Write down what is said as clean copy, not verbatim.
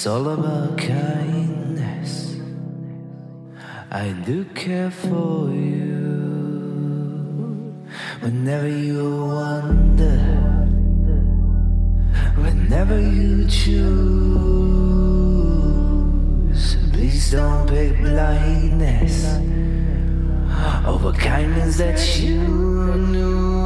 It's all about kindness. I do care for you. Whenever you wander, whenever you choose, please don't pick blindness over kindness that you knew.